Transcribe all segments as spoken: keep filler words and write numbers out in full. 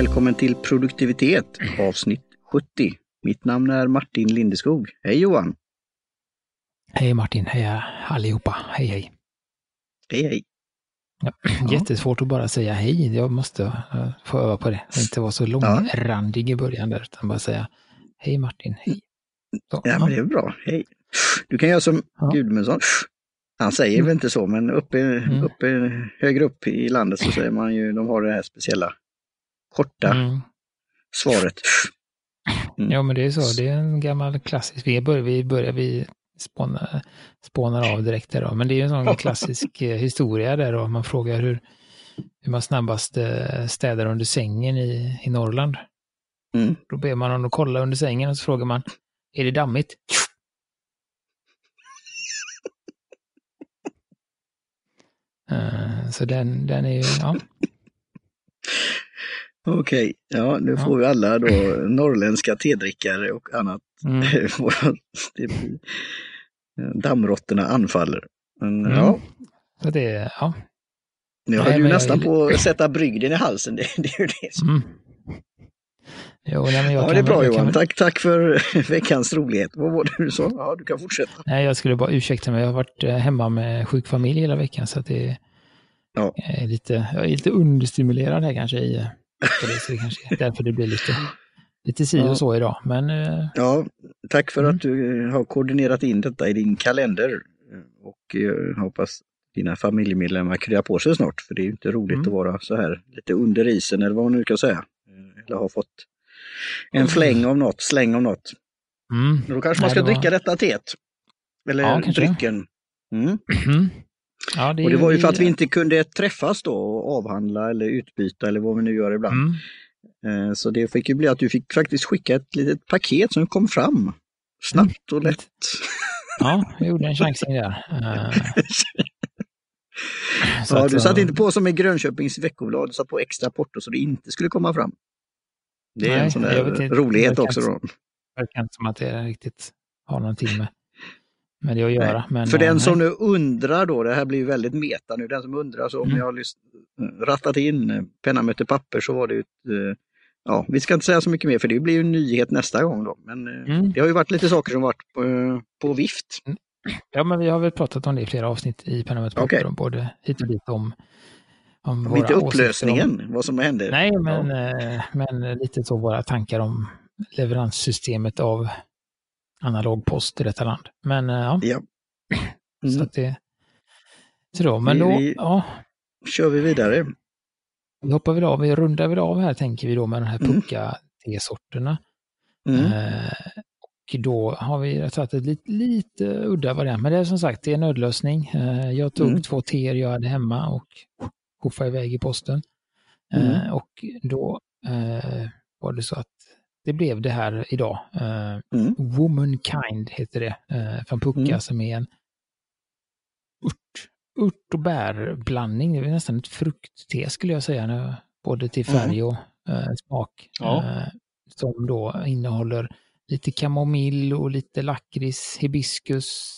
Välkommen till Produktivitet, avsnitt sjuttio. Mitt namn är Martin Lindeskog. Hej Johan! Hej Martin, hej allihopa. Hej hej. Hej hej. Ja, jättesvårt att bara säga hej. Jag måste få öva på det. Inte vara så långrandig ja. i början där, utan bara säga hej Martin, hej. Så, ja, ja, men det är bra. Hej. Du kan göra som ja. Gudmundsson. Han säger mm. väl inte så, men uppe, uppe, högre upp i landet så säger man ju, de har det här speciella korta mm. svaret. Mm. Ja, men det är så. Det är en gammal klassisk. Vi börjar, vi, börjar, vi spånar, spånar av direkt där då. Men det är ju en sån klassisk historia där då. Man frågar hur, hur man snabbast städar under sängen i, i Norrland. Mm. Då ber man honom att kolla under sängen och så frågar man, är det dammigt? Uh, så den, den är ju, ja. Okej, okay, ja, nu ja. får vi alla då norrländska tedrickare och annat. Mm. det blir, dammrotterna anfaller. Men, mm. ja. Så det, ja. Nu har du nästan på att sätta brygden i halsen, det, det är ju det som... Mm. Jo, nej, ja, det är bra väl, Johan. Kan... Tack, tack för veckans rolighet. Vad var det du sa? Ja, du kan fortsätta. Nej, jag skulle bara ursäkta mig. Jag har varit hemma med sjukfamilj hela veckan så att det ja. är lite, jag är lite understimulerad här kanske. I, det, det kanske därför det blir lite, lite si och ja. så idag. Men, ja, tack för mm. att du har koordinerat in detta i din kalender och jag hoppas dina familjemedlemmar kryar på sig snart för det är ju inte roligt mm. att vara så här lite under isen eller vad man nu kan säga. Eller har fått en fläng av något, släng av något. Mm. Då kanske man ska Nej, det var... dricka detta teet. Eller ja, drycken. Mm. Mm. Ja, det och det var ju för att vi inte kunde träffas då och avhandla eller utbyta eller vad vi nu gör ibland. Mm. Så det fick ju bli att du fick faktiskt skicka ett litet paket som kom fram. Snabbt och lätt. Ja, jag gjorde en chansning där. Så ja, att, du satt inte på som i Grönköpings Veckoblad, du satt på extra porto så det inte skulle komma fram. Det är nej, en sån där rolighet också då. Det verkar inte som att det riktigt har någonting med, med det att göra. Nej, men, för den nej. som nu undrar då, det här blir väldigt meta nu, den som undrar så om mm. jag har lyst, rattat in penna möter papper så var det ju ett, ja, vi ska inte säga så mycket mer för det blir ju en nyhet nästa gång då. Men mm. det har ju varit lite saker som varit på, på vift. Mm. Ja, men vi har väl pratat om det i flera avsnitt i Pennamet okay. om både hit och dit om, om, om inte upplösningen, om, vad som händer. Nej, men, ja. men lite så våra tankar om leveranssystemet av analog post i detta land. Men ja, ja. Mm. så att det så då, men vi, då, vi, ja. kör vi vidare. Vi hoppar väl av, vi rundar väl av här tänker vi då med de här Pukka-tesorterna. Mm. Eh, Då har vi tagit ett lite, lite udda variant. Men det är som sagt, det är en nödlösning. Jag tog mm. två teer jag hade hemma och hoffade iväg i posten. Mm. Och då var det så att det blev det här idag. Mm. Womankind heter det. Från Pukka mm. som är en urt, urt och bärblandning. Det är nästan ett fruktte skulle jag säga nu. Både till färg och mm. smak. Ja. Som då innehåller lite kamomill och lite lakrits, hibiskus.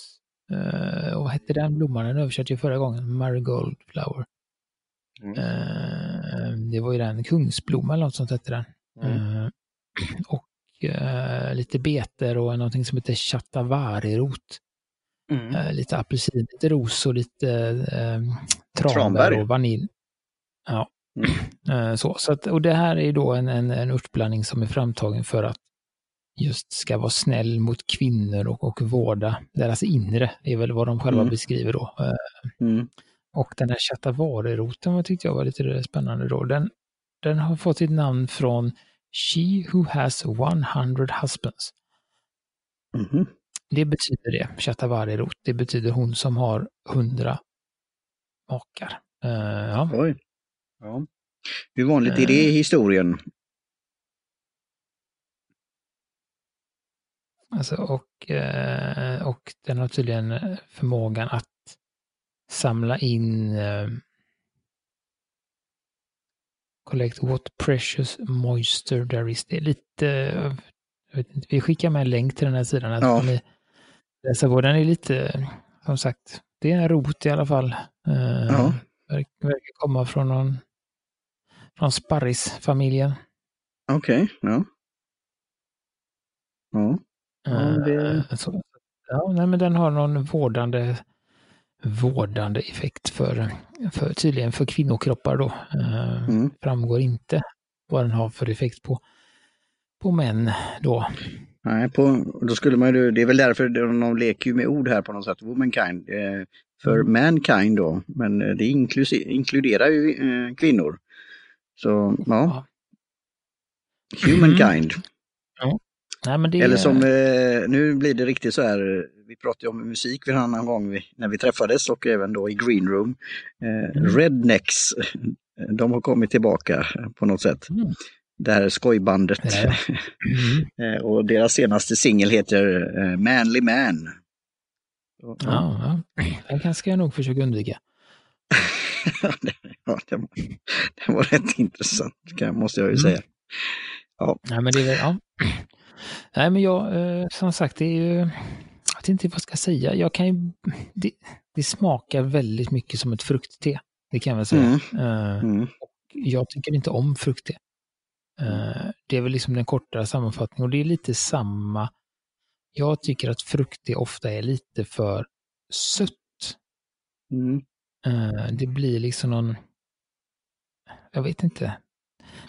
Eh, och vad hette den blomman? Den översatte ju förra gången. Marigold flower. Mm. Eh, det var ju den kungsblomman eller något sånt hette den. Mm. Eh, och eh, lite beter och någonting som heter chatavari-rot. Mm. Eh, lite apelsin, lite ros och lite eh, tranbär, tranbär och vanilj. Ja, mm. eh, så. Så att, och det här är då en, en, en urtblandning som är framtagen för att just ska vara snäll mot kvinnor och, och vårda deras inre. Det är väl vad de själva mm. beskriver då. Mm. Och den här chatavari-roten vad tyckte jag var lite spännande då. Den, den har fått sitt namn från She Who Has hundred Husbands. Mm. Det betyder det. Chatavari-rot. Det betyder hon som har hundra makar. Uh, ja. Oj. Ja. Hur vanligt är det i historien? Alltså och, och den har tydligen förmågan att samla in um, collect what precious moisture there is. Det är lite, jag vet inte, vi skickar med en länk till den här sidan. Alltså ja. ni, alltså, den är lite, som sagt, det är en rot i alla fall. Uh, ja. Verkar komma från någon, från sparrisfamiljen. Okej, okay, ja. Ja. Ja, det... ja, nej, men den har någon vårdande vårdande effekt för, för tydligen för kvinnokroppar då. Mm. Framgår inte vad den har för effekt på på män då. Nej, på, då skulle man ju, det är väl därför de leker ju med ord här på något sätt, womankind, för mankind då, men det inkluderar ju kvinnor. Så, ja. Humankind. Mm. Ja. Nej, men det... Eller som, nu blir det riktigt så här, vi pratade om musik vid en annan gång när vi träffades och även då i Green Room. Rednecks, de har kommit tillbaka på något sätt. Mm. Det här skojbandet. Ja. Mm. Och deras senaste singel heter Manly Man. Ja, ja. Den kanske jag nog försöka undvika. Ja, det var, det var rätt intressant, måste jag ju säga. Mm. Ja. Nej, men det är väl, ja. Nej, men jag, som sagt, det är ju, jag vet inte vad jag ska säga. Jag kan ju, det, det smakar väldigt mycket som ett fruktte. Det kan jag väl säga. Mm. Mm. Jag tycker inte om fruktte. Det är väl liksom den korta sammanfattningen, och det är lite samma. Jag tycker att frukt är ofta är lite för sött. Mm. Det blir liksom någon, jag vet inte.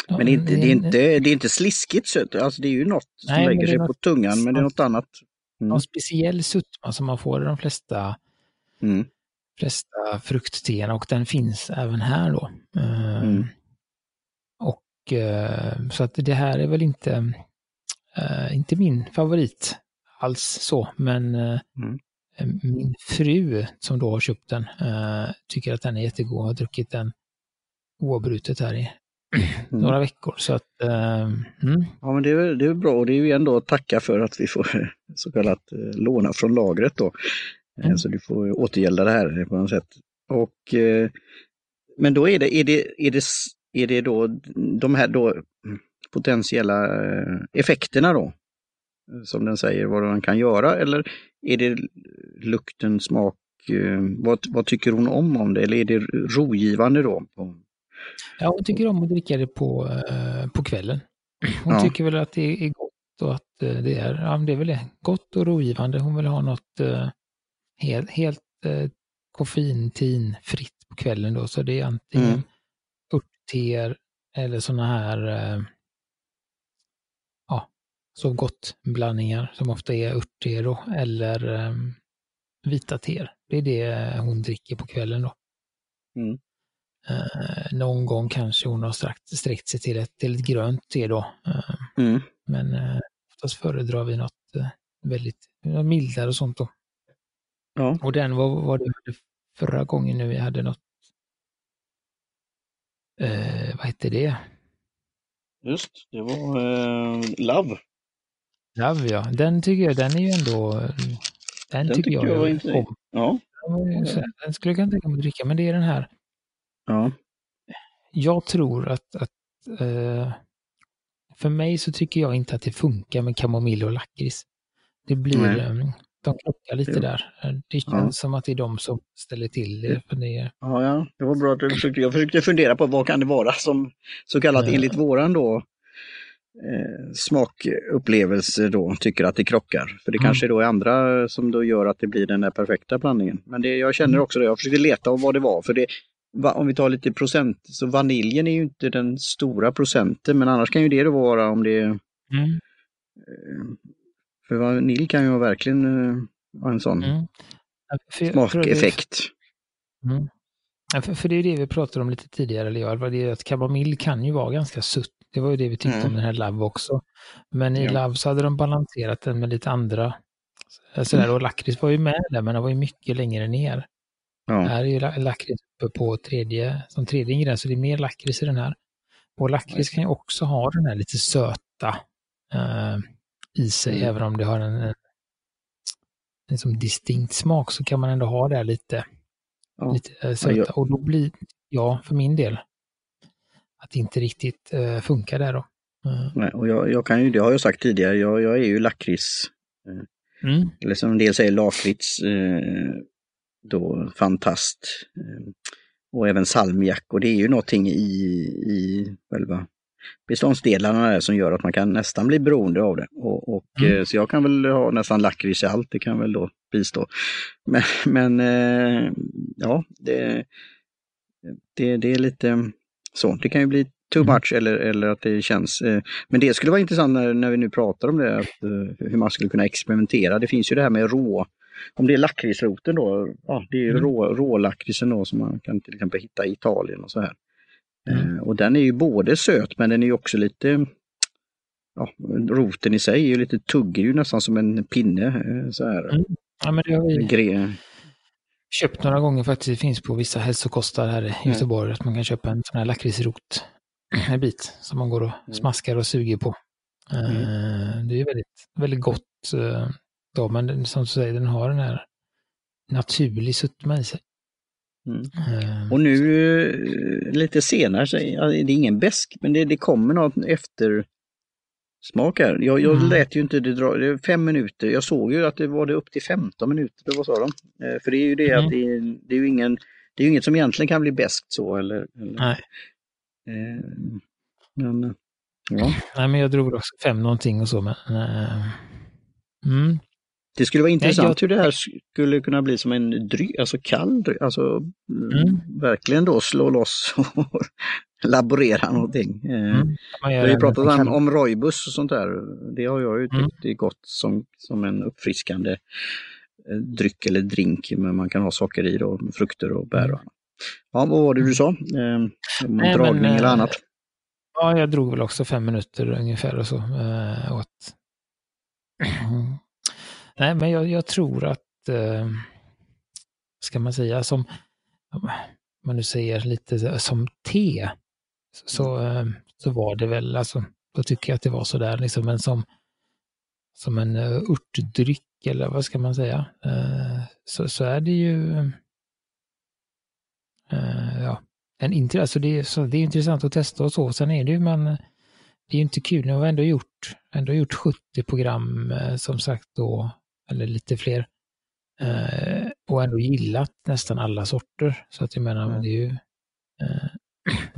Någon... Men det är inte, det är inte, det är inte sliskigt sött, alltså det är ju något som Nej, lägger sig något, på tungan, men det är något annat. Mm. Någon speciell sötma som man får i de flesta, mm. flesta fruktteerna, och den finns även här då. Mm. Så att det här är väl inte äh, inte min favorit alls så, men äh, mm. min fru som då har köpt den äh, tycker att den är jättegod och har druckit den oavbrutet här i mm. några veckor, så att äh, mm. ja, men det är, det är bra, och det är ju ändå att tacka för att vi får så kallat låna från lagret då, mm. så du får återgälda det här på något sätt, och äh, men då är det är det, är det Är det då de här då potentiella effekterna då, som den säger, vad den kan göra, eller är det lukten, smak, vad, vad tycker hon om om det, eller är det rogivande då? Ja, hon tycker om att dricka det på, på kvällen. Hon ja. tycker väl att det är gott, och att det är, ja, det är väl det, gott och rogivande. Hon vill ha något helt, helt koffeintinfritt på kvällen då, så det är antingen mm. teer eller såna här eh, ja, så gott blandningar som ofta är örtteer då, eller eh, vita teer. Det är det hon dricker på kvällen då. Mm. Eh, någon gång kanske hon har strakt, sträckt sig till ett, till ett grönt te då. Eh, mm. Men eh, oftast föredrar vi något eh, väldigt något mildare och sånt då. Ja. Och den var, var det förra gången nu vi hade något. Eh, vad heter det? Just, det var eh, Love. Love, ja. Den tycker jag, den är ju ändå... Den, den tycker, tycker jag, jag inte om. Om. Ja. Den skulle jag inte tänka mig att dricka, men det är den här. Ja. Jag tror att... att eh, för mig så tycker jag inte att det funkar med kamomill och lakrits. Det blir... Mm. De klockar lite jo. där. Det känns ja. som att det är de som ställer till det. Ja, ja, det var bra att du försökte. Jag försökte fundera på vad kan det vara som så kallat mm. enligt våran då eh, smakupplevelse då tycker att det krockar. För det mm. kanske då är andra som då gör att det blir den där perfekta blandningen. Men det, jag känner också det. Jag försökte leta om vad det var. För det, om vi tar lite procent, så vaniljen är ju inte den stora procenten. Men annars kan ju det då vara om det mm. eh, för vanilj kan ju verkligen uh, ha en sån mm. smakeffekt. För, mm. för, för det är det vi pratade om lite tidigare, eller det är att kamomill kan ju vara ganska sutt. Det var ju det vi tyckte mm. om den här Love också. Men i ja. Love så hade de balanserat den med lite andra sådär, mm. och lakrits var ju med där, men det var ju mycket längre ner. Ja. Här är ju lakrits uppe på tredje, som tredje ingrediens, så det är mer lakrits i den här. Och lakrits kan ju också ha den här lite söta uh, i sig, mm. även om det har en, en, en som distinkt smak, så kan man ändå ha det här lite, ja. lite söta. Ja, jag... Och då blir jag för min del att det inte riktigt uh, funkar där då. Uh. Nej, och jag, jag kan ju, det har jag sagt tidigare, jag, jag är ju lakrits, uh, mm. eller som en del säger lakrits, uh, då fantast, uh, och även salmiak, och det är ju någonting i, i själva beståndsdelarna som gör att man kan nästan bli beroende av det. Och, och, mm. Så jag kan väl ha nästan lakrits i allt, det kan väl då bistå. Men, men ja, det, det, det är lite så. Det kan ju bli too much eller, eller att det känns. Men det skulle vara intressant när, när vi nu pratar om det, att, hur man skulle kunna experimentera. Det finns ju det här med rå. Om det är lakritsroten då, ja, det är ju mm. rå, rålakritsen då som man kan till exempel hitta i Italien och så här. Mm. Och den är ju både söt, men den är ju också lite, ja, roten i sig är ju lite tuggig, ju nästan som en pinne så här. Mm. Ja, men det har vi gre- köpt några gånger faktiskt. Det finns på vissa hälsokostar här i Göteborg mm. att man kan köpa en sån här lakritsrot, en bit som man går och smaskar och suger på. Mm. Det är ju väldigt, väldigt gott då, men den, som du säger, den har den här naturlig sötma i sig. Mm. Och nu lite senare så är det ingen bäsk, men det, det kommer något eftersmak här. Jag, jag mm. lät ju inte det dra, det är fem minuter, jag såg ju att det var det upp till femton minuter, det var så de. För det är ju det mm. att det, det är ju ingen, det är ju inget som egentligen kan bli bäskt så eller, eller. Nej. Eh, men, ja. Nej, men jag drog också fem någonting och så, men mm. det skulle vara intressant. Nej, jag... hur det här skulle kunna bli som en dryg, alltså kall dryg, alltså mm. verkligen då slå loss och laborera någonting. Mm. Vi har ju pratat om, om rojbus och sånt där. Det har jag ju tyckt mm. är gott som, som en uppfriskande dryck eller drink, men man kan ha saker i då, frukter och bär och annat. Ja, vad var det du sa? Eh, Nej, dragning men, eller annat? Ja, jag drog väl också fem minuter ungefär och så eh, åt. Mm. Nej, men jag, jag tror att, eh, ska man säga, som man nu säger lite som te, så, eh, så var det väl, alltså, då tycker jag att det var sådär, liksom, men som, som en urtdryck, eller vad ska man säga, eh, så, så är det ju, eh, ja, en intress- alltså det, så det är intressant att testa och så, sen är det ju, man... Det är ju inte kul, nu har vi ändå gjort, ändå gjort sjuttio program som sagt då, eller lite fler. Eh, och ändå gillat nästan alla sorter. Så att jag menar, mm. det är ju... Eh,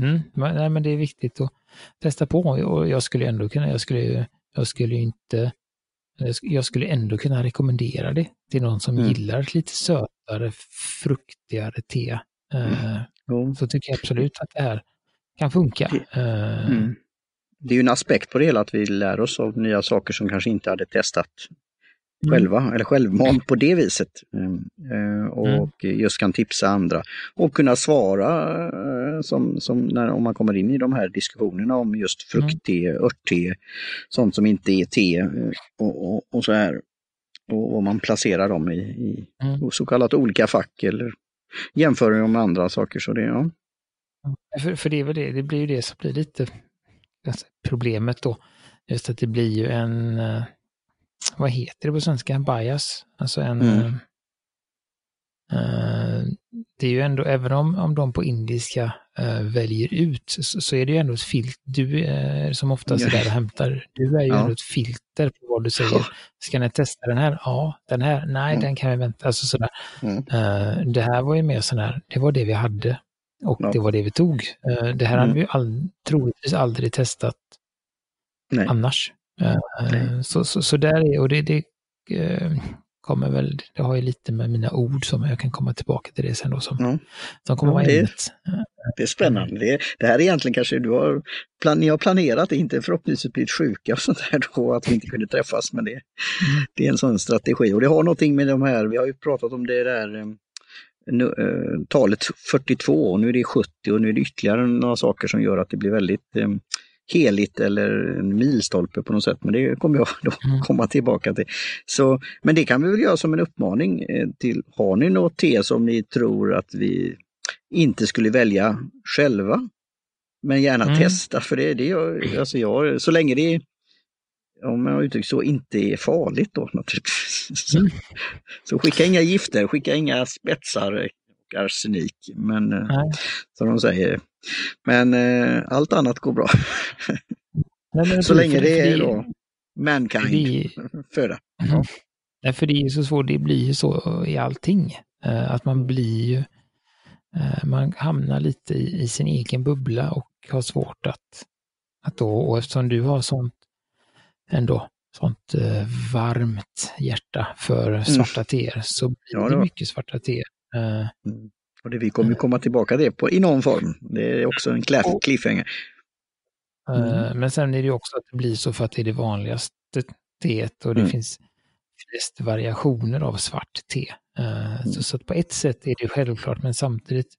mm, men, nej, men det är viktigt att testa på. Och jag skulle ändå kunna, jag skulle, jag skulle inte... Jag skulle ändå kunna rekommendera det till någon som mm. gillar lite sötare, fruktigare te. Eh, mm. Så tycker jag absolut att det här kan funka. Eh, mm. Det är ju en aspekt på det hela, att vi lär oss av nya saker som kanske inte hade testat mm. själva, eller självmant på det viset. Mm. Och just kan tipsa andra. Och kunna svara som, som när, om man kommer in i de här diskussionerna om just fruktte, mm. örtte, sånt som inte är te och, och, och så här. Och, och man placerar dem i, i mm. så kallat olika fack eller jämför dem med andra saker. Så det, ja. För, för det är väl det, det blir ju det som blir lite... problemet då, just att det blir ju en, vad heter det på svenska, en bias, alltså en mm. eh, det är ju ändå, även om, om de på indiska eh, väljer ut, så, så är det ju ändå ett filter, du eh, som oftast är där och hämtar, du är ju ja. ändå ett filter på vad du säger, ska ni testa den här? Ja, den här, nej mm. den kan vi vänta, alltså sådär mm. eh, det här var ju mer sån här, det var det vi hade. Och ja. det var det vi tog. Det här mm. hade vi all, troligtvis aldrig testat Nej. annars. Nej. Så, så, så där är, och det, det kommer väl, det har ju lite med mina ord som jag kan komma tillbaka till det sen då som, ja. som kommer ja, vara det, ämnet. Det är spännande. Det, det här är egentligen kanske, du har, plan, ni har planerat inte förhoppningsvis blivit sjuka och sånt där då, att vi inte kunde träffas, men det, mm. det är en sån strategi. Och det har någonting med de här, vi har ju pratat om det där Nu, eh, talet fyrtiotvå och nu är det sjuttio och nu är det ytterligare några saker som gör att det blir väldigt eh, heligt eller en milstolpe på något sätt, men det kommer jag då komma tillbaka till. Så, men det kan vi väl göra som en uppmaning eh, till, har ni något te som ni tror att vi inte skulle välja själva, men gärna mm. testa, för det, det gör, alltså jag, så länge det, om jag uttrycker så, inte är farligt då naturligtvis. Så, så skicka inga gifter, skicka inga spetsar och arsenik, men nej. Som de säger. Men eh, allt annat går bra. Nej, men så det, länge det är det, då mankind föda. Mm. Ja. För det är så svårt, det blir ju så i allting. Att man blir ju, man hamnar lite i, i sin egen bubbla och har svårt att Att då, och eftersom du har sånt ändå sånt eh, varmt hjärta för svarta teer mm. så blir ja, det mycket svarta teer. Eh, mm. Och det, vi kommer ju komma tillbaka det på, i någon form. Det är också en cliffhanger. Mm. Eh, men sen är det ju också att det blir så för att det är det vanligaste teet och det mm. finns flest variationer av svart te. Eh, mm. så, så att på ett sätt är det självklart, men samtidigt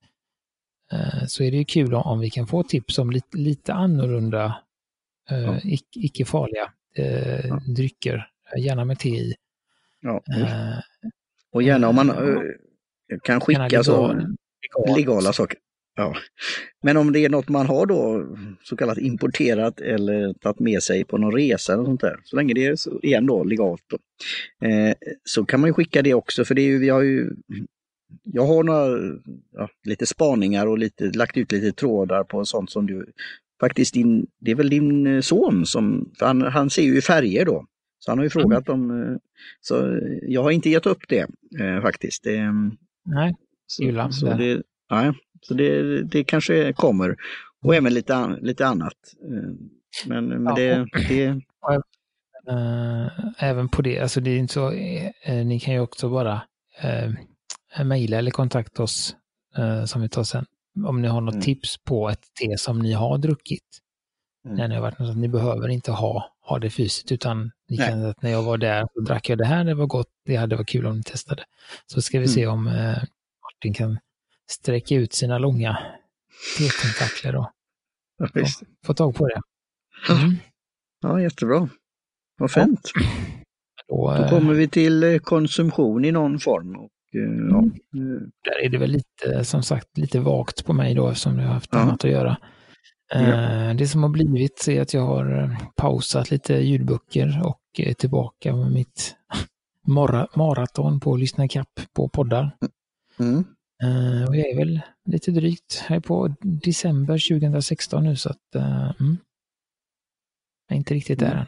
eh, så är det ju kul om, om vi kan få tips om lite, lite annorlunda eh, ja. ic- icke-farliga Eh, ja. drycker, gärna med te i. Ja. Eh, och gärna om man eh, kan skicka legal, så legal. legala saker. Ja. Men om det är något man har då så kallat importerat eller tagit med sig på någon resa eller sånt där, så länge det är så, igen då, legalt då, eh, så kan man ju skicka det också, för det är ju, vi har ju jag har några ja, lite spaningar och lite, lagt ut lite trådar på sånt som du faktiskt din, det är väl din son som, för han, han ser ju färger då. Så han har ju frågat om, så jag har inte gett upp det eh, faktiskt. Det, nej, så, så det, nej, så det, det kanske kommer. Och även lite, lite annat. Men, men ja, det, det... Även på det, alltså det är inte så, ni kan ju också bara eh, mejla eller kontakta oss eh, som vi tar sen. Om ni har något mm. tips på ett te som ni har druckit. Mm. När ni har varit något, ni behöver inte ha, ha det fysiskt, utan ni kan att när jag var där så drack jag det här, det var gott, det hade varit kul om ni testade. Så ska vi mm. se om eh, Martin kan sträcka ut sina långa tekontakler då. Ja, visst. Få tag på det. Mm. Ja, jättebra. Vad fint. Ja. Då, då kommer vi till konsumtion i någon form. Ja. Mm. Där är det väl lite, som sagt, lite vagt på mig då, eftersom jag har haft ja. annat att göra. Ja. Det som har blivit är att jag har pausat lite ljudböcker och är tillbaka med mitt mara- maraton på Lyssna Kapp på poddar. Mm. Och jag är väl lite drygt, jag är på december tjugo sexton nu, så att mm, jag är inte riktigt där än.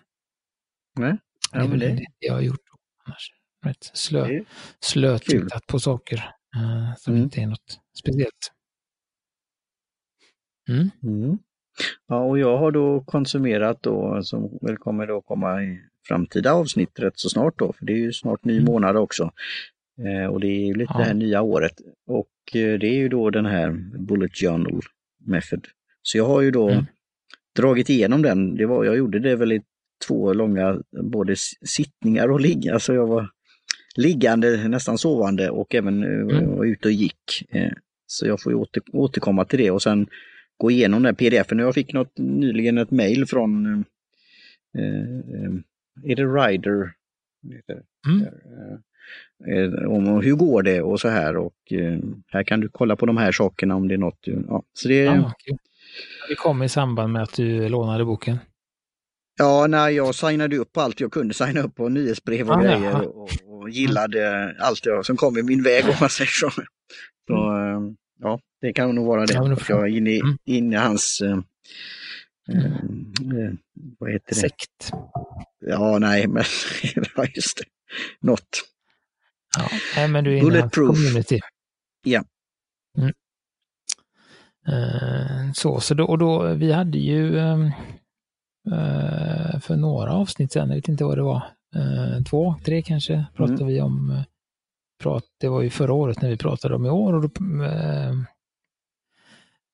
Nej. Ja, det är väl det jag har gjort annars. Rätt slö, slötittat på saker uh, som mm. inte är något speciellt. Mm. Mm. Ja, och jag har då konsumerat då, som väl kommer då komma i framtida avsnitt rätt så snart då, för det är ju snart ny mm. månad också. Eh, och det är ju lite ja. det här nya året. Och eh, det är ju då den här bullet journal method. Så jag har ju då mm. dragit igenom den. Det var, jag gjorde det väl i två långa både sittningar och ligga. Alltså jag var liggande, nästan sovande, och även mm. ute och gick. Så jag får åter, återkomma till det och sen gå igenom den här pdf-en. Jag fick något, nyligen ett mejl från eh, är det Rider? Mm. Om hur går det och så här. Och här kan du kolla på de här sakerna om det är något. Ja, så det, ja, okay. Det kom i samband med att du lånade boken. Ja, när jag signade upp allt jag kunde signa upp på nyhetsbrev och ah, grejer och, och gillade allt jag, som kom i min väg om man säger så. Så mm. ja, det kan nog vara det. Ja, får... Jag är inne i, in i hans eh, eh, vad heter det? Sekt. Ja, nej, men just det. Något. Ja, nej, men du är inne i Bulletproof. Hans community. Ja. Mm. Eh, så, så då, och då, vi hade ju eh, för några avsnitt sen, jag vet inte vad det var, två, tre kanske, pratade mm. vi om prat, det var ju förra året när vi pratade om i år, och då äh,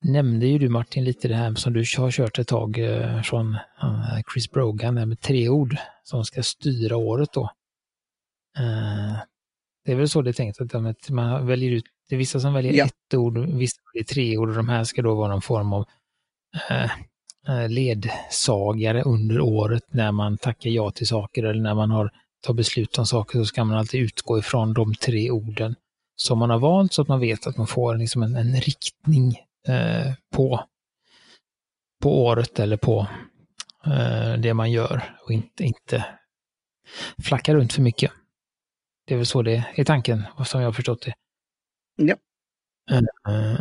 nämnde ju du, Martin, lite det här som du har kört ett tag från äh, Chris Brogan med tre ord som ska styra året då. Äh, det är väl så det är tänkt, att man väljer ut, det är vissa som väljer ja. ett ord, vissa väljer tre ord, och de här ska då vara någon form av äh, ledsagare under året. När man tackar ja till saker eller när man har, tar beslut om saker, så ska man alltid utgå ifrån de tre orden som man har valt, så att man vet att man får liksom en, en riktning eh, på på året eller på eh, det man gör, och inte, inte flacka runt för mycket. Det är väl så det är tanken, som jag har förstått det. Ja. Uh,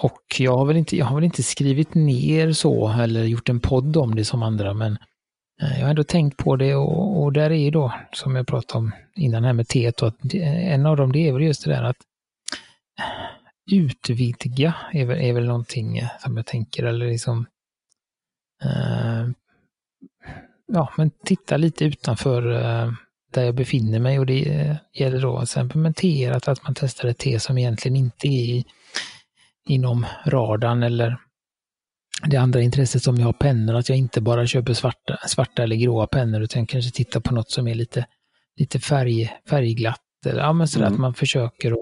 och jag har, väl inte, jag har väl inte skrivit ner så eller gjort en podd om det som andra, men uh, jag har ändå tänkt på det, och, och där är ju då, som jag pratade om innan här med teet, och att det, en av dem, det är väl just det där att utvidga är väl, är väl någonting som jag tänker, eller liksom eh, ja, men titta lite utanför eh, där jag befinner mig, och det eh, gäller då att implementera att man testar ett te som egentligen inte är i, inom radarn eller det andra intresset som jag har pennor, att jag inte bara köper svarta, svarta eller gråa pennor utan kanske titta på något som är lite, lite färg, färgglatt eller, ja, men sådär mm. att man försöker att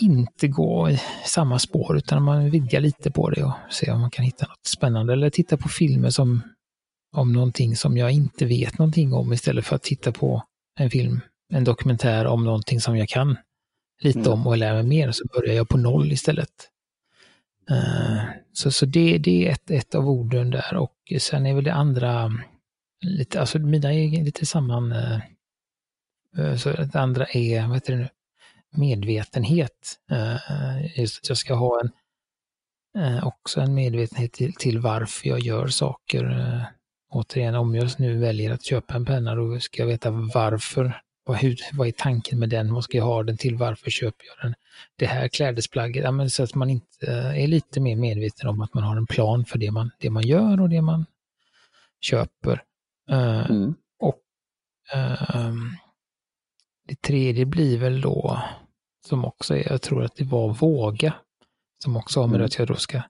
inte gå i samma spår utan man vidgar lite på det och ser om man kan hitta något spännande, eller titta på filmer som, om någonting som jag inte vet någonting om istället för att titta på en film, en dokumentär om någonting som jag kan lite mm. om och lära mig mer, så börjar jag på noll istället. Uh, så, så det, det är ett, ett av orden där, och sen är väl det andra lite, alltså mina är lite samman uh, så det andra är, vad heter det nu, medvetenhet. Uh, just att jag ska ha en uh, också en medvetenhet till, till varför jag gör saker. Uh, återigen, om jag nu väljer att köpa en penna, då ska jag veta varför. Vad, hur, vad är tanken med den? Vad ska jag ha den till? Varför köper jag den? Det här klädesplagget. Ja, men så att man inte är lite mer medveten om att man har en plan för det man, det man gör och det man köper. Uh, mm. Och uh, det tredje blir väl då, som också är, jag tror att det var våga, som också har med mm. att jag då ska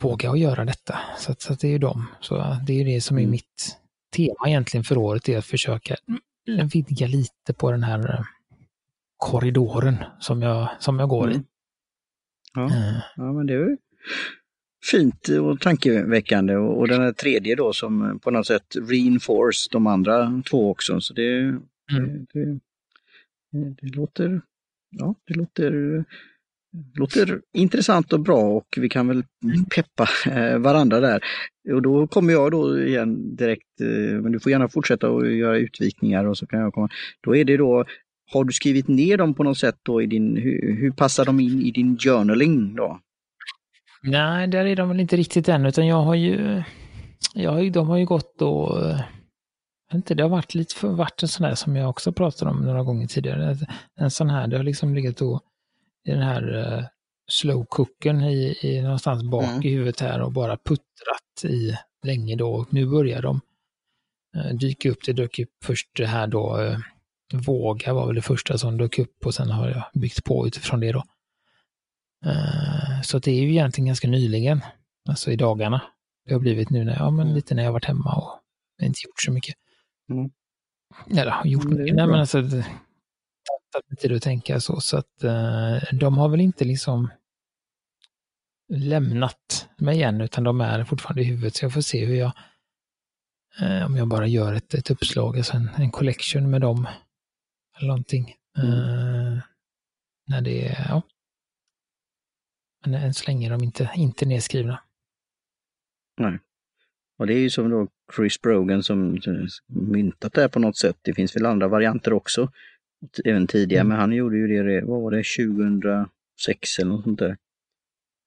våga och göra detta. Så, att, så att det är ju dem. Så det är det som är mitt tema egentligen för året, är att försöka vidga lite på den här korridoren som jag, som jag går i. Ja, uh. ja, men det är ju fint och tankeväckande. Och, och den här tredje då som på något sätt reinforce de andra två också. Så det, mm. det, det, det låter ja, det låter låter intressant och bra, och vi kan väl peppa varandra där. Och då kommer jag då igen direkt, men du får gärna fortsätta och göra utvikningar och så kan jag komma. Då är det då, har du skrivit ner dem på något sätt då i din, hur, hur passar de in i din journaling då? Nej, där är de väl inte riktigt än, utan jag har ju, jag har ju de har ju gått och inte, det har varit lite för, varit en sån här som jag också pratade om några gånger tidigare. En sån här, det har liksom legat och i den här uh, slow cooken i, i någonstans bak mm. i huvudet här och bara puttrat i länge då. Och nu börjar de uh, dyka upp. Det dök upp först det här då. Uh, våga var väl det första som dök upp, och sen har jag byggt på utifrån det då. Uh, så det är ju egentligen ganska nyligen. Alltså i dagarna. Det har blivit nu när jag, ja, men lite när jag varit hemma och inte gjort så mycket. Mm. Eller gjort mm, mycket. Nej, men alltså det, att tid att tänka så, så att eh, de har väl inte liksom lämnat mig igen, utan de är fortfarande i huvudet, så jag får se hur jag eh, om jag bara gör ett, ett uppslag, alltså en, en collection med dem eller någonting mm. eh, när det är, ja, men än så länge är de inte, inte nedskrivna. Nej. Och det är ju som då Chris Brogan som myntat det här på något sätt. Det finns väl andra varianter också även tidigare, mm. men han gjorde ju det, vad var det, tjugohundrasex eller något sånt där.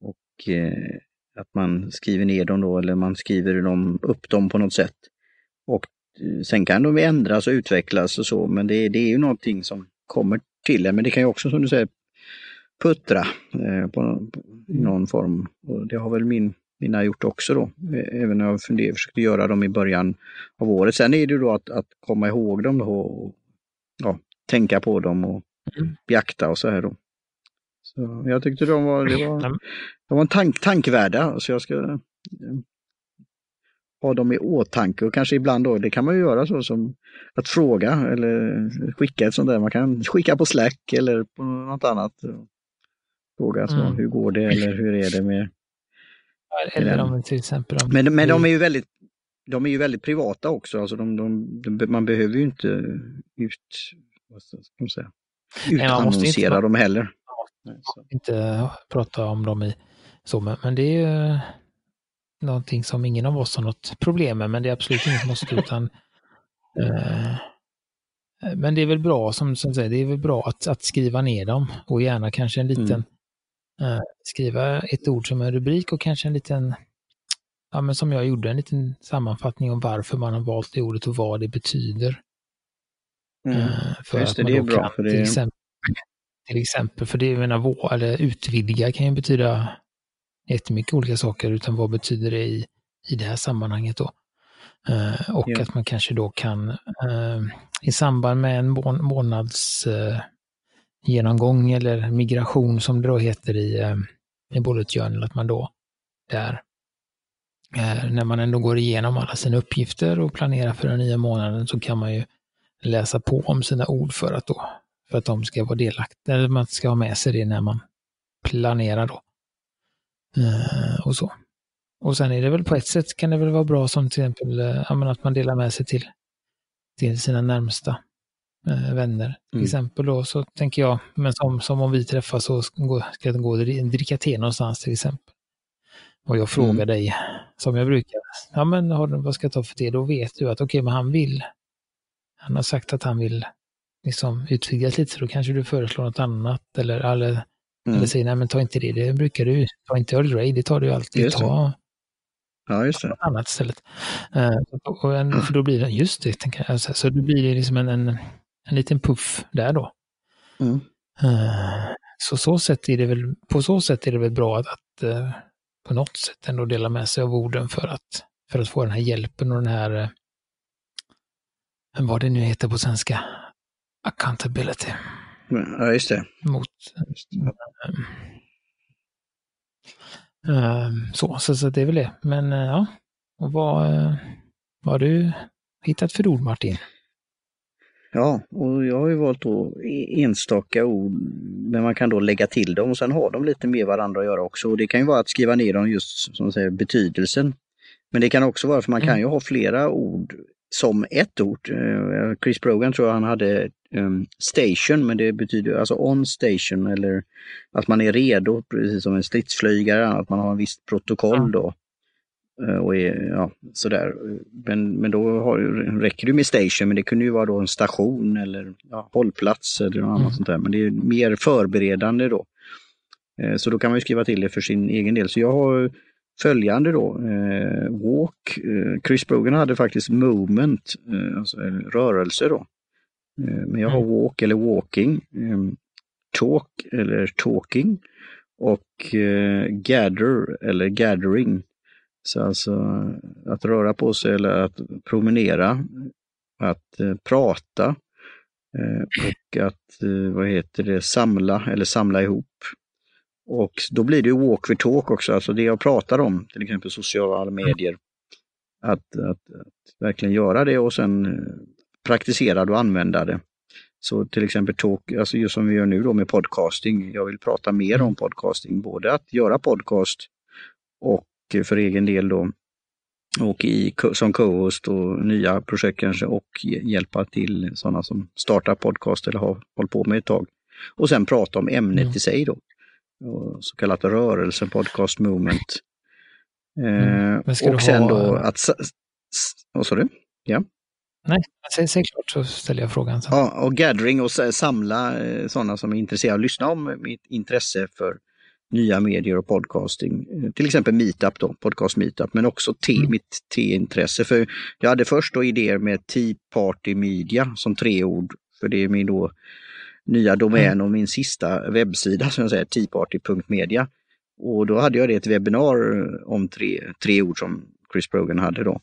Och eh, att man skriver ner dem då, eller man skriver dem, upp dem på något sätt. Och eh, sen kan de ändras och utvecklas och så, men det, det är ju någonting som kommer till. Men det kan ju också, som du säger, puttra eh, på någon, på någon form. Och det har väl min, mina gjort också då, även när jag funderade, försökte göra dem i början av året. Sen är det ju då att, att komma ihåg dem då, och ja, tänka på dem och mm. beakta och så här då. Så jag tyckte de var, det var, de var en tank, tankvärda, så jag ska eh, ha dem i åtanke, och kanske ibland då, det kan man ju göra så som att fråga eller skicka ett sånt där, man kan skicka på Slack eller på något annat, fråga så, mm. hur går det, eller hur är det med, eller de, till exempel, de, men, men de är ju väldigt de är ju väldigt privata också, alltså de, de, de, man behöver ju inte ut vad ska man säga, utannonsera inte, dem heller. Man måste inte prata om dem i så, men det är ju någonting som ingen av oss har något problem med, men det är absolut inget måste, utan eh, men det är väl bra som, som säger, det är väl bra att, att skriva ner dem, och gärna kanske en liten mm. eh, skriva ett ord som en rubrik, och kanske en liten, ja, men som jag gjorde, en liten sammanfattning om varför man har valt det ordet och vad det betyder. Mm. För just att det, man det är bra, kan, för det till exempel, till exempel, för det jag menar, vår, eller utvidga kan ju betyda jättemycket olika saker, utan vad betyder det i i det här sammanhanget då. Eh, och ja. Att man kanske då kan eh, i samband med en mån- månads eh, genomgång eller migration som det då heter i, eh, i bulletjournal, att man då där eh, när man ändå går igenom alla sina uppgifter och planerar för den nya månaden, så kan man ju läsa på om sina ord för att då för att de ska vara delaktiga, eller man ska ha med sig det när man planerar då. Eh, och så. Och sen är det väl på ett sätt kan det väl vara bra som till exempel eh, att man delar med sig till, till sina närmsta eh, vänner. Mm. Till exempel då så tänker jag, men som, som om vi träffas så ska, ska jag gå och dricka te någonstans till exempel. Och jag frågar mm. dig som jag brukar, ja men har, vad ska jag ta för te? Då vet du att okej okay, men han vill. Han har sagt att han vill liksom utvidgas lite, så då kanske du föreslår något annat eller, eller, mm. eller säger nej men ta inte det, det brukar du, ta inte Earl Grey, det tar du alltid, just ta ja, just något annat istället. Uh, och en, för då blir det, just det, tänker jag, så, så då blir det liksom en, en, en liten puff där då. Mm. Uh, så, så sätt är det väl, på så sätt är det väl bra att, att uh, på något sätt ändå dela med sig av orden för att, för att få den här hjälpen och den här uh, vad det nu heter på svenska, accountability. Ja, just det. Mot, just det. Um, så, så, så det är väl det. Men uh, ja, och vad, uh, vad har du hittat för ord, Martin? Ja, och jag har ju valt då enstaka ord, men man kan då lägga till dem och sen har de lite med varandra att göra också. Och det kan ju vara att skriva ner dem just som säger betydelsen. Men det kan också vara, för man kan ju ha flera ord som ett ord. Chris Brogan tror jag han hade um, station, men det betyder alltså on station, eller att man är redo, precis som en stridsflygare, att man har en viss protokoll då. Uh, och är, ja, sådär. Men, men då har, räcker det med station, men det kunde ju vara då en station eller ja, hållplats eller något mm. annat sånt där. Men det är mer förberedande då. Uh, så då kan man ju skriva till det för sin egen del. Så jag har följande då, eh, walk, eh, Chris Brogan hade faktiskt movement, eh, alltså rörelse då. Eh, men jag har walk eller walking, eh, talk eller talking och eh, gather eller gathering. Så alltså att röra på sig eller att promenera, att eh, prata eh, och att, eh, vad heter det, samla eller samla ihop. Och då blir det ju walk with talk också, alltså det jag pratar om, till exempel sociala medier, att, att, att verkligen göra det och sen praktisera och använda det. Så till exempel talk, alltså just som vi gör nu då med podcasting, jag vill prata mer om podcasting, både att göra podcast och för egen del då, och i, som co-host och nya projekt kanske, och hjälpa till sådana som startar podcast eller har hållit på med ett tag. Och sen prata om ämnet mm. i sig då. Så kallat rörelse, podcast movement. Mm. Eh, och sen ha... då att... Vad sa du? Ja. Nej, säg, säg klart så ställer jag frågan. Så. Ja, och gathering och samla sådana som är intresserade att lyssna om mitt intresse för nya medier och podcasting. Till exempel meetup då, podcast meetup, men också te, mm. mitt te-intresse. För jag hade först då idéer med Tea Party Media som tre ord, för det är min då nya domän och min sista webbsida som jag säger, teaparty punkt media, och då hade jag det ett webbinar om tre, tre ord som Chris Brogan hade då,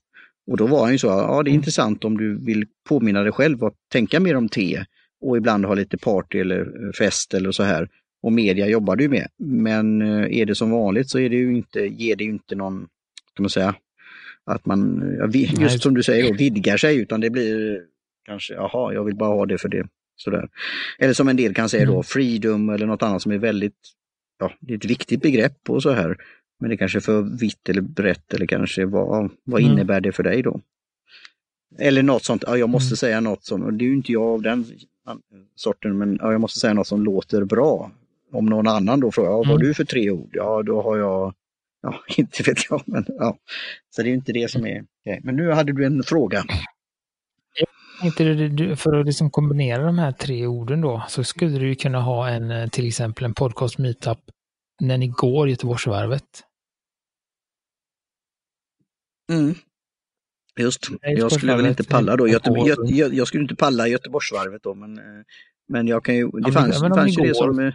och då var han ju så, ja det är intressant om du vill påminna dig själv att tänka mer om te och ibland ha lite party eller fest eller så här, och media jobbar du med, men är det som vanligt så är det ju inte, ger det ju inte någon, kan man säga, att man just Nej. Som du säger då, vidgar sig, utan det blir kanske, jaha jag vill bara ha det för det. Sådär. Eller som en del kan säga då, freedom eller något annat som är väldigt, ja, det är ett viktigt begrepp och så här, men det kanske är för vitt eller brett, eller kanske vad, vad mm. innebär det för dig då? Eller något sånt, ja, jag måste mm. säga något som, det är ju inte jag av den sorten, men ja, jag måste säga något som låter bra. Om någon annan då frågar, ja, vad har du för tre ord? Ja, då har jag, ja, inte vet jag, men ja. Så det är ju inte det som är, okay. Men nu hade du en fråga. För att liksom kombinera de här tre orden då, så skulle du kunna ha en, till exempel en podcast meetup när ni går Göteborgsvarvet. Mm. Just, jag skulle väl inte palla då. Göte- jag, jag, jag skulle inte palla Göteborgsvarvet då, men, men jag kan ju, det ja, men, fanns, men fanns ju går, det som...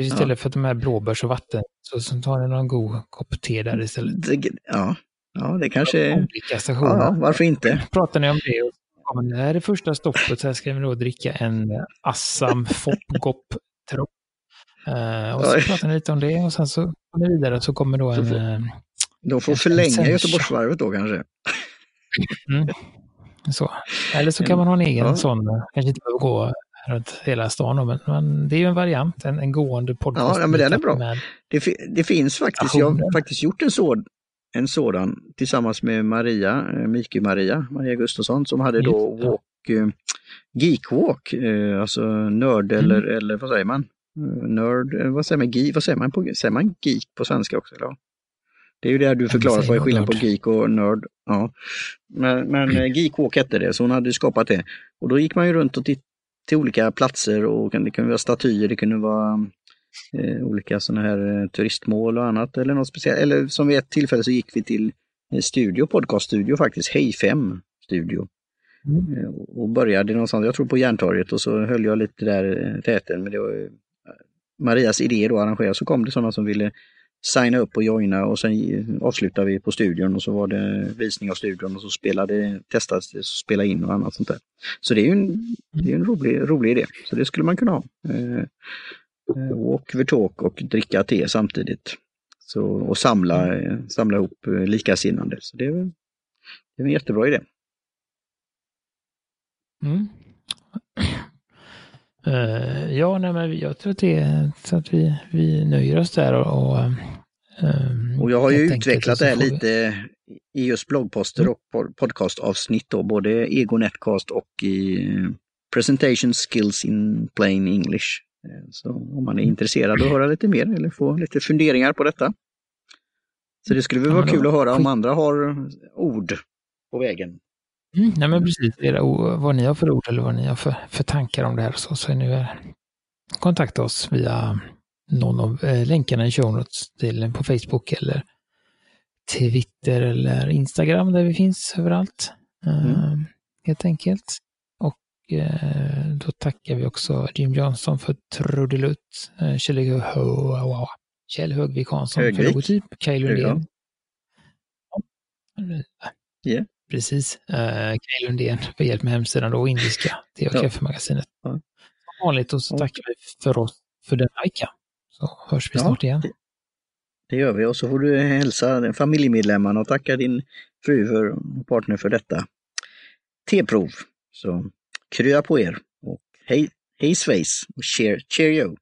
istället ja. för att de här blåbärs och vatten så, så tar ni någon god kopp te där istället. Det, ja. ja, det kanske olika stationer. Ja, varför inte? Pratar ni om det? Och, ja, det här är första stoppet, så här ska vi då dricka en Assam Foppgopp Tropp. Uh, och så Oj. pratar ni lite om det och sen så kommer vi vidare, så kommer då en... Så får, de får en, förlänga en Göteborgsvarvet då kanske. Mm. Så. Eller så kan man ha en egen ja. sån, kanske inte behöver gå runt hela stan, men, men det är ju en variant, en, en gående podcast. Ja, men den är bra. Det, fi, det finns faktiskt, jag har faktiskt gjort en sådan, en sådan tillsammans med Maria, Miki Maria, Maria Gustafsson, som hade då ja. walk, Geekwalk, alltså nörd eller, mm. eller vad säger man? Nörd, vad säger man? Geek, vad säger man på, säger man geek på svenska också? Eller? Det är ju det du förklarar vad är skillnaden på geek och nörd. Ja. Men, men mm. Geekwalk hette det, så hon hade skapat det. Och då gick man ju runt och titt, till olika platser, och det kunde vara statyer, det kunde vara eh, olika sådana här eh, turistmål och annat eller något speciellt. Eller som vid ett tillfälle så gick vi till eh, studio, podcaststudio faktiskt, Hej Fem Studio. Mm. Eh, och började någonstans, jag tror på Järntorget, och så höll jag lite där eh, täten, men det var eh, Marias idé då arrangerade, så kom det sådana som ville signa upp och joina, och sen avslutade vi på studion, och så var det visning av studion, och så spelade, testades spela in och annat sånt där. Så det är ju en, det är en rolig, rolig idé, så det skulle man kunna ha. Eh, walk over talk och dricka te samtidigt. Så, och samla, samla ihop likasinnande. Så det är, det är en jättebra idé. Mm. Uh, ja, nej, men jag tror att det är så att vi, vi nöjer oss där. Och, och, um, och jag har ju jag utvecklat det här vi... lite i just bloggposter mm. och podcastavsnitt då, både Egonetcast och i Presentation Skills in Plain English. Så om man är intresserad av att höra lite mer eller få lite funderingar på detta. Så det skulle väl vara ja, kul att höra om andra har ord på vägen. Mm, nej men precis, era, vad ni har för ord eller vad ni har för, för tankar om det här, så, så är ni väl, kontakta oss via någon av eh, länkarna i show notes till, på Facebook eller Twitter eller Instagram där vi finns överallt mm. uh, helt enkelt. Och uh, då tackar vi också Jim Jansson för Trudelut, uh, Kjell, Kjell Högvik Hansson Högvik. för logotyp, Kajlundén. Ja. Yeah. Precis, eh, Kajlundén för hjälp med hemsidan då, och indiska det och ja. Kaffemagasinet. Ja. Som vanligt, och så tackar vi för oss för den här veckan. Så hörs vi ja, snart igen. Det, det gör vi, och så får du hälsa familjemedlemmarna och tacka din fru för, och partner för detta teprov. Så krya på er och hej, hej svejs och cheer, cheerio!